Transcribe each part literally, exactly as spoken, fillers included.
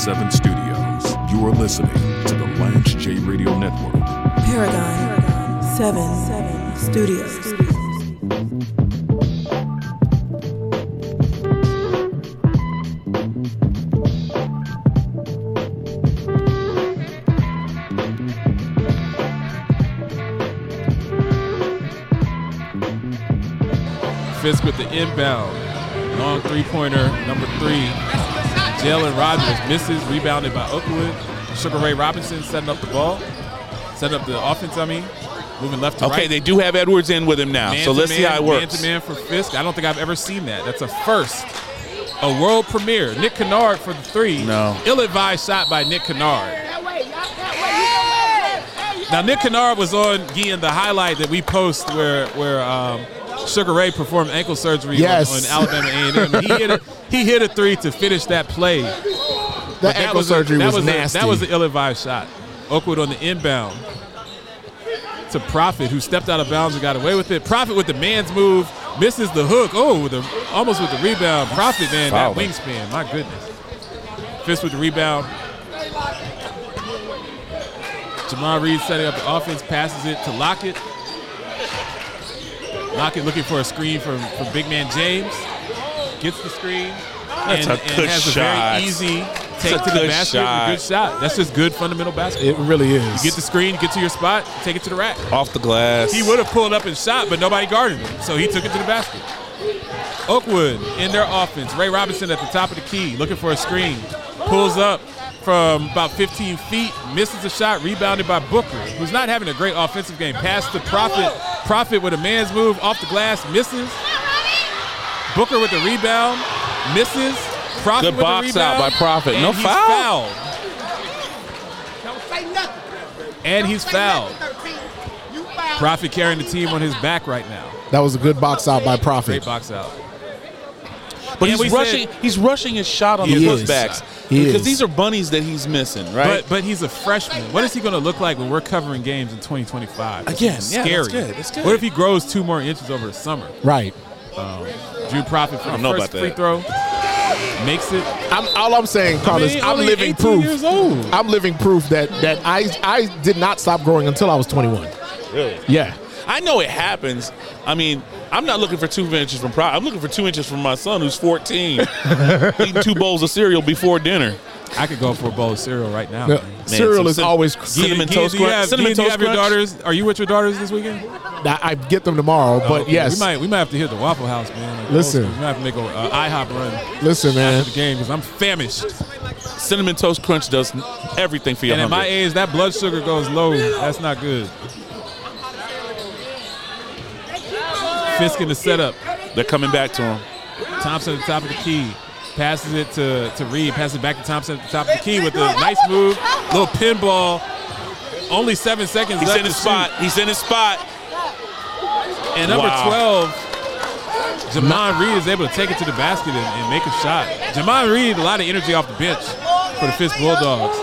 Seven Studios. You are listening to the Lance J Radio Network. Paradigm Seven Studios. Fisk with the inbound. Long three-pointer, number three. Jalen Rogers misses, rebounded by Oakwood. Sugar Ray Robinson setting up the ball. Setting up the offense, I mean. Moving left to okay, right. Okay, they do have Edwards in with him now, man so let's man, see how it works. Man-to-man for Fisk. I don't think I've ever seen that. That's a first. A world premiere. Nick Kennard for the three. No. Ill-advised shot by Nick Kennard. Now, Nick Kennard was on, Gian, the highlight that we post where where um, – Sugar Ray performed ankle surgery yes. on, on Alabama A and M. He hit a, he hit a three to finish that play. That, that ankle was surgery a, that was, was nasty. A, that was an ill-advised shot. Oakwood on the inbound to Profit, who stepped out of bounds and got away with it. Profit with the man's move, misses the hook. Oh, the, almost with the rebound. Profit, man, that wingspan. My goodness. Fist with the rebound. Jamon Reed setting up the offense, passes it to Lockett. Lockett looking for a screen from, from big man James. Gets the screen. That's and, a good and has shot. A very easy take That's to the basket. Shot. Good shot. That's just good fundamental basketball. It really is. You get the screen, you get to your spot, take it to the rack. Off the glass. He would have pulled up and shot, but nobody guarded him. So he took it to the basket. Oakwood in their offense. Ray Robinson at the top of the key looking for a screen. Pulls up from about fifteen feet, misses a shot, rebounded by Booker, who's not having a great offensive game. Pass to Profit. Profit with a man's move off the glass, misses. Booker with the rebound, misses. Profit Good box with the rebound, out by Profit. No he's foul. Fouled. Don't say nothing. And he's fouled. Profit carrying the team on his back right now. That was a good box out by Profit. Great box out. But and he's rushing. Said, he's rushing his shot on the pushbacks because is. these are bunnies that he's missing, right? But, but he's a freshman. What is he going to look like when we're covering games in twenty twenty-five? Again, scary. Yeah, that's good. That's good. What if he grows two more inches over the summer? Right. Um, Drew Profit for the first free that. throw makes it. I'm, all I'm saying, Carlos, I mean, I'm living proof. Years old. I'm living proof that that I I did not stop growing until I was twenty-one. Really? Yeah. I know it happens. I mean, I'm not looking for two inches from Profit. I'm looking for two inches from my son, who's fourteen, eating two bowls of cereal before dinner. I could go for a bowl of cereal right now. No, man, cereal is cin- always cinnamon G- toast G- crunch. Cinnamon toast crunch. Daughters? Are you with your daughters this weekend? Nah, I get them tomorrow, oh, but okay. yes, we might we might have to hit the Waffle House, man. Like Listen, we might have to make an uh, IHOP run. Listen, man, after the game because I'm famished. Cinnamon toast crunch does everything for you. And at my age, that blood sugar goes low. That's not good. Fisk in the setup. They're coming back to him. Thompson at the top of the key. Passes it to, to Reed. Passes it back to Thompson at the top of the key with a nice move. Little pinball. Only seven seconds He's left. He's in his spot. He's in his spot. And number wow. twelve, Jamon Reed is able to take it to the basket and, and make a shot. Jamon Reed, a lot of energy off the bench for the Fisk Bulldogs.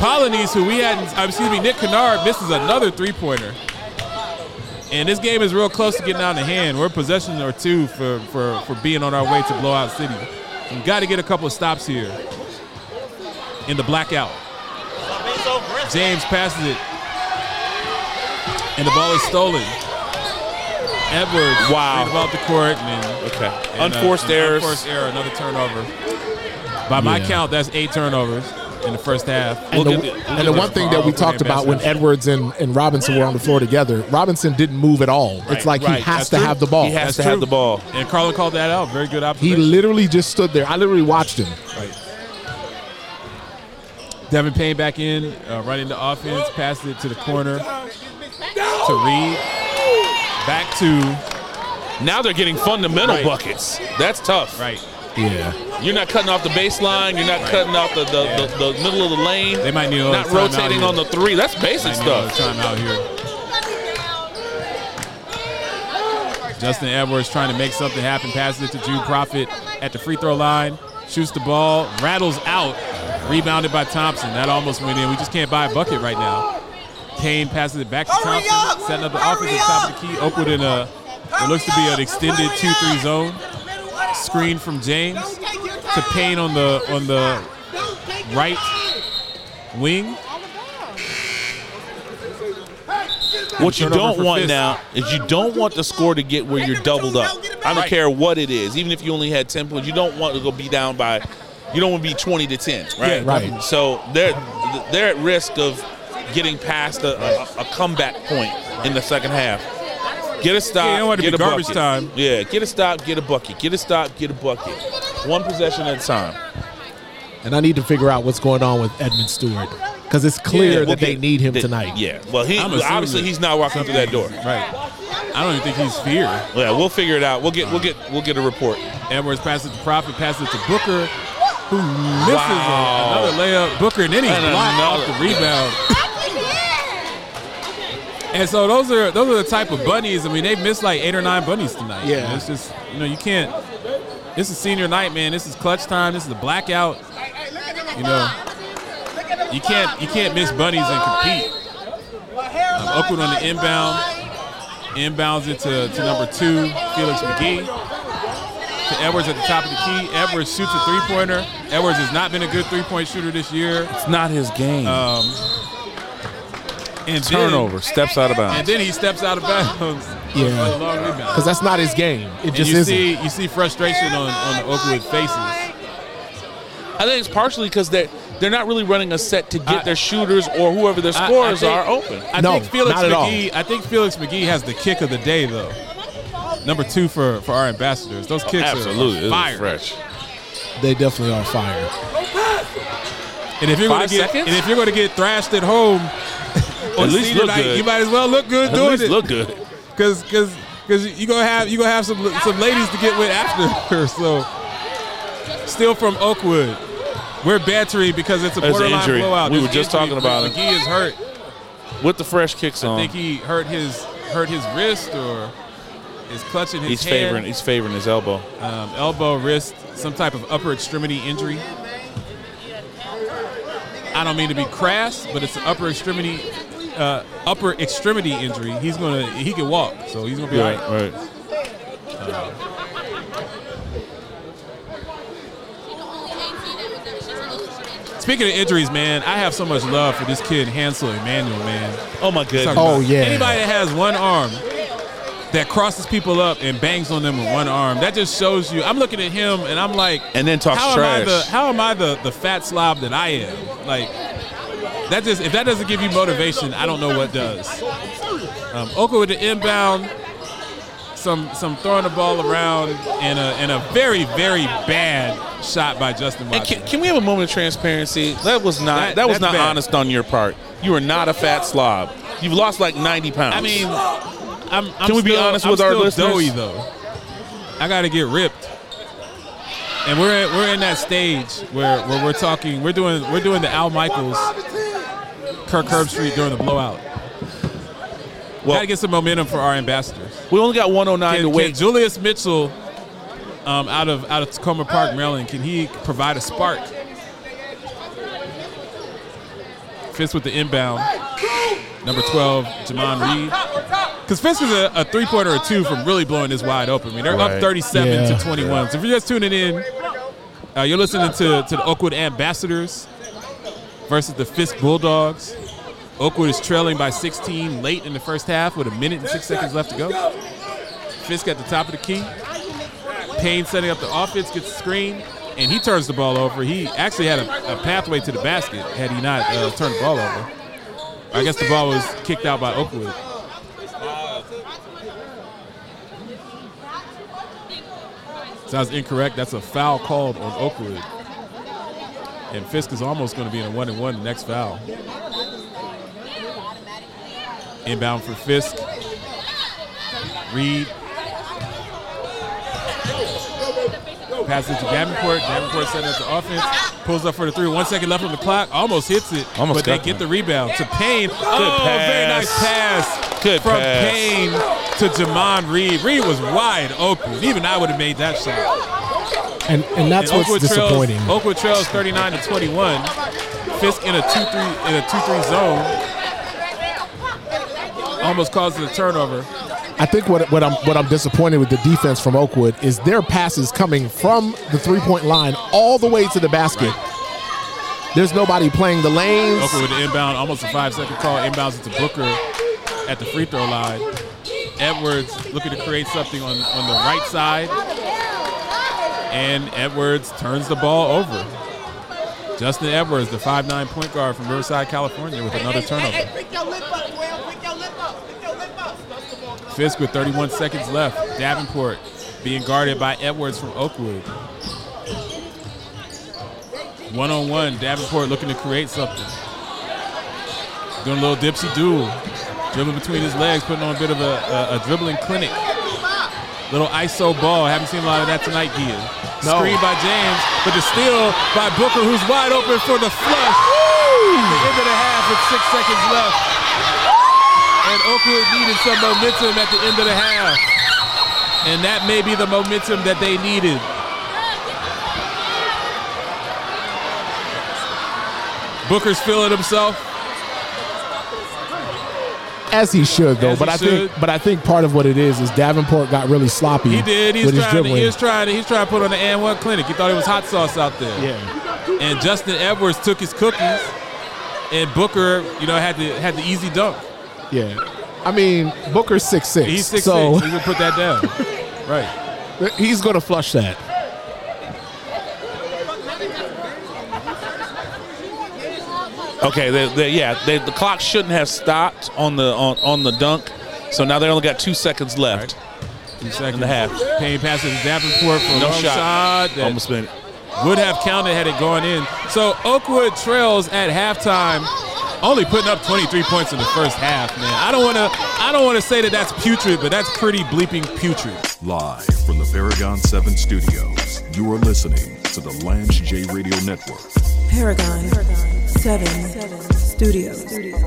Polonese, who we hadn't, excuse me, Nick Kennard misses another three-pointer. And this game is real close to getting out of hand. We're a possession or two for, for, for being on our way to Blowout City. We've got to get a couple of stops here in the blackout. James passes it. And the ball is stolen. Edwards wow. straight off the court. And, okay. and, unforced uh, errors. Unforced error, another turnover. By my yeah. count, that's eight turnovers in the first half. And we'll the, the, and the one thing that we talked about when Edwards and, and Robinson were on the floor together, Robinson didn't move at all. Right, it's like right. he has That's to true. have the ball. He has That's to true. have the ball. And Carlo called that out. Very good observation. He literally just stood there. I literally watched him. Right. Devin Payne back in, uh, running the offense, passes it to the corner. No! To Reed. Back to. Now they're getting fundamental right. buckets. That's tough. Right. Yeah. You're not cutting off the baseline. You're not right. cutting off the the, yeah. the the middle of the lane. They might need a Not rotating on the three. That's basic stuff. Time out here. Justin Edwards trying to make something happen. Passes it to Drew Profit at the free throw line. Shoots the ball. Rattles out. Rebounded by Thompson. That almost went in. We just can't buy a bucket right now. Kane passes it back to Thompson. Setting up the offense at the top of the key. Oakwood in a, it looks to be an extended two three zone. Screen from James to Payne on the on the right wing. What you don't want now is you don't want the score to get where you're doubled up. I don't care what it is. Even if you only had ten points, you don't want to go be down by, you don't want to be twenty to ten, right? Yeah, right. So they're, they're at risk of getting past a, a, a comeback point in the second half. Get a stop, yeah, you don't want to get be a garbage bucket. Time. Yeah, get a stop, get a bucket. Get a stop, get a bucket. One possession at a time. And I need to figure out what's going on with Edmund Stewart, because it's clear yeah, we'll that they need him that, tonight. Yeah, well, he obviously he's not walking through that door. Right. I don't even think he's here. Yeah, we'll figure it out. We'll get, we'll get, we'll get a report. Edwards passes to Prophet, passes to Booker, who misses wow. another layup. Booker, and then he blocked off the rebound. And so those are those are the type of bunnies. I mean, they've missed like eight or nine bunnies tonight. Yeah, you know, it's just you know you can't. This is senior night, man. This is clutch time. This is the blackout. You know, you can't you can't miss bunnies and compete. Um, Oakwood on the inbound, inbounds it to, to number two, Felix McGee, to Edwards at the top of the key. Edwards shoots a three-pointer. Edwards has not been a good three-point shooter this year. It's not his game. Um, and turnover, then, steps out of bounds, and then he steps out of bounds. Yeah, because that's not his game. It and just you isn't. See, you see frustration on, on the Oakwood faces. I think it's partially because they're, they're not really running a set to get I, their shooters or whoever their scorers I, I think, are open. I no, think Felix not at McGee, all. I think Felix McGee has the kick of the day, though. Number two for, for our ambassadors. Those kicks oh, absolutely. are fire. Fresh. They definitely are fire. And if you're going to get and if you're going to get thrashed at home, at least look night, good. You might as well look good at doing least it. Look good, because because because you gonna have you gonna have some some ladies to get with after. So. Still from Oakwood, we're bantering because it's a borderline blowout. We were just talking about it. McGee is hurt with the fresh kicks on. I think he hurt his hurt his wrist or is clutching his hand. He's favoring he's favoring his elbow, um, elbow, wrist, some type of upper extremity injury. I don't mean to be crass, but it's an upper extremity uh, upper extremity injury. He's gonna he can walk, so he's gonna be yeah, all right. right. Uh, Speaking of injuries, man, I have so much love for this kid, Hansel Emanuel, man. Oh, my goodness. Oh, yeah. Anybody that has one arm that crosses people up and bangs on them with one arm, that just shows you. I'm looking at him, and I'm like, and then talks how trash. Am I the, how am I the, the fat slob that I am? Like, that just if that doesn't give you motivation, I don't know what does. Um, Oka with the inbound, some some throwing the ball around, and a, and a very, very bad shot by Justin Watson. Can, can we have a moment of transparency? That was not that, that was not bad. Honest on your part. You are not a fat slob. You've lost like ninety pounds. I mean, I'm, I'm can we still, be honest I'm with our listeners? Doughy, though. I got to get ripped, and we're at, we're in that stage where, where we're talking. We're doing we're doing the Al Michaels, Kirk Herbstreit during the blowout. Well, got to get some momentum for our ambassadors. We only got one oh nine can, to wait. Can Julius Mitchell. Um, out of out of Tacoma Park, Maryland, can he provide a spark? Fisk with the inbound, number twelve, Jamon Reed. Because Fisk is a, a three-pointer or two from really blowing this wide open. I mean, they're right. up thirty-seven yeah. to twenty-one. So if you're just tuning in, uh, you're listening to, to the Oakwood Ambassadors versus the Fisk Bulldogs. Oakwood is trailing by sixteen late in the first half with a minute and six seconds left to go. Fisk at the top of the key. Kane setting up the offense, gets the screen, and he turns the ball over. He actually had a, a pathway to the basket had he not uh, turned the ball over. I guess the ball was kicked out by Oakwood. Sounds incorrect. That's a foul called on Oakwood. And Fisk is almost going to be in a one and one, the next foul. Inbound for Fisk. Reed. Passes to Davenport. Davenport setting up the offense. Pulls up for the three. One second left on the clock. Almost hits it. Almost but they get the rebound. To Payne. Good oh, pass. Very nice pass. Good from pass. Payne to Jamon Reed. Reed was wide open. Even I would have made that shot. And and that's and what's Oakwood disappointing. Trails, Oakwood trails thirty-nine to twenty-one. Fisk in a two-three in a two-three zone. Almost causes a turnover. I think what what I'm what I'm disappointed with the defense from Oakwood is their passes coming from the three-point line all the way to the basket. Right. There's nobody playing the lanes. Oakwood with the inbound, almost a five-second call. Inbounds to Booker at the free throw line. Edwards looking to create something on, on the right side. And Edwards turns the ball over. Justin Edwards, the five nine point guard from Riverside, California, with another turnover. Fisk with thirty-one seconds left. Davenport being guarded by Edwards from Oakwood. One-on-one, Davenport looking to create something. Doing a little dipsy duel. Dribbling between his legs, putting on a bit of a, a, a dribbling clinic. Little iso ball. Haven't seen a lot of that tonight, Gia. No. Screen by James, but the steal by Booker, who's wide open for the flush. Woo! At the end of the half with six seconds left. And Oakwood needed some momentum at the end of the half. And that may be the momentum that they needed. Booker's feeling himself. As he should, though. As but I should. think but I think part of what it is is Davenport got really sloppy. He did. He's with trying his dribbling. To, he was trying to, he's trying to put on the and one clinic. He thought it was hot sauce out there. Yeah. And Justin Edwards took his cookies, and Booker, you know, had the had the easy dunk. Yeah. I mean, Booker's six six. He's six six. So. He's going to put that down. Right. He's going to flush that. Okay, they, they, yeah, they, the clock shouldn't have stopped on the on, on the dunk, so now they only got two seconds left. Right. Two seconds and a half. Payne passes Davenport for a no long shot. shot Almost made it. Would have counted had it gone in. So Oakwood trails at halftime, only putting up twenty-three points in the first half. Man, I don't want to I don't want to say that that's putrid, but that's pretty bleeping putrid. Live from the Paragon Seven Studios, you are listening to the Lance J Radio Network. Paragon. Paragon. Seven, Seven Studios. Studios.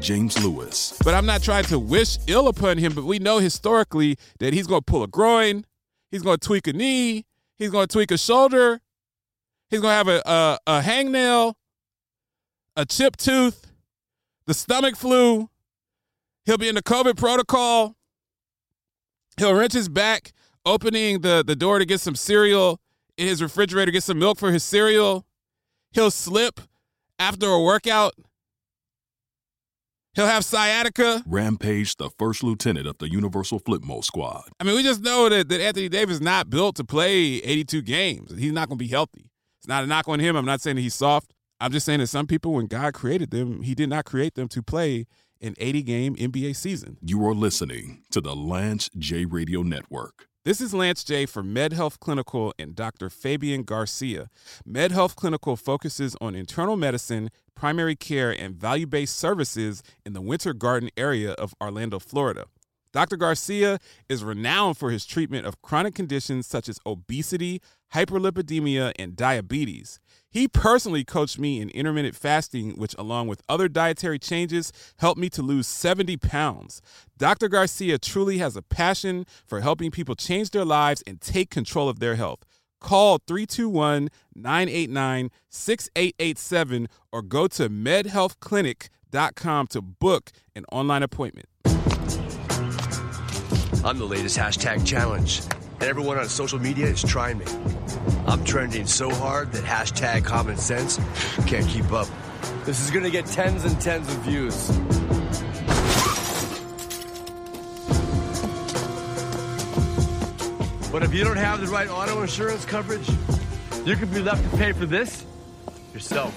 James Lewis. But I'm not trying to wish ill upon him, but we know historically that he's going to pull a groin, he's going to tweak a knee, he's going to tweak a shoulder, he's going to have a, a, a hangnail, a chipped tooth, the stomach flu, he'll be in the COVID protocol, he'll wrench his back, opening the, the door to get some cereal in his refrigerator, get some milk for his cereal, he'll slip after a workout. He'll have sciatica. Rampage, the first lieutenant of the Universal Flipmode Squad. I mean, we just know that, that Anthony Davis is not built to play eighty-two games. He's not going to be healthy. It's not a knock on him. I'm not saying that he's soft. I'm just saying that some people, when God created them, he did not create them to play an eighty-game N B A season. You are listening to the Lance J Radio Network. This is Lance J for MedHealth Clinical and Doctor Fabian Garcia. MedHealth Clinical focuses on internal medicine, primary care, and value-based services in the Winter Garden area of Orlando, Florida. Doctor Garcia is renowned for his treatment of chronic conditions such as obesity, hyperlipidemia, and diabetes. He personally coached me in intermittent fasting, which, along with other dietary changes, helped me to lose seventy pounds. Doctor Garcia truly has a passion for helping people change their lives and take control of their health. Call three two one, nine eight nine, six eight eight seven or go to med health clinic dot com to book an online appointment. I'm the latest hashtag challenge, and everyone on social media is trying me. I'm trending so hard that hashtag common sense can't keep up. This is going to get tens and tens of views. But if you don't have the right auto insurance coverage, you could be left to pay for this yourself.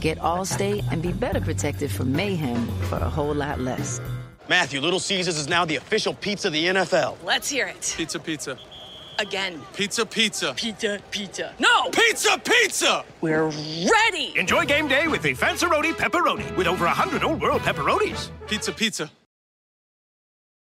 Get Allstate and be better protected from mayhem for a whole lot less. Matthew, Little Caesars is now the official pizza of the N F L. Let's hear it. Pizza, pizza. Again. Pizza, pizza. Pizza, pizza. No! Pizza, pizza! We're ready! Enjoy game day with the Fanceroni Pepperoni with over one hundred old world pepperonis. Pizza, pizza.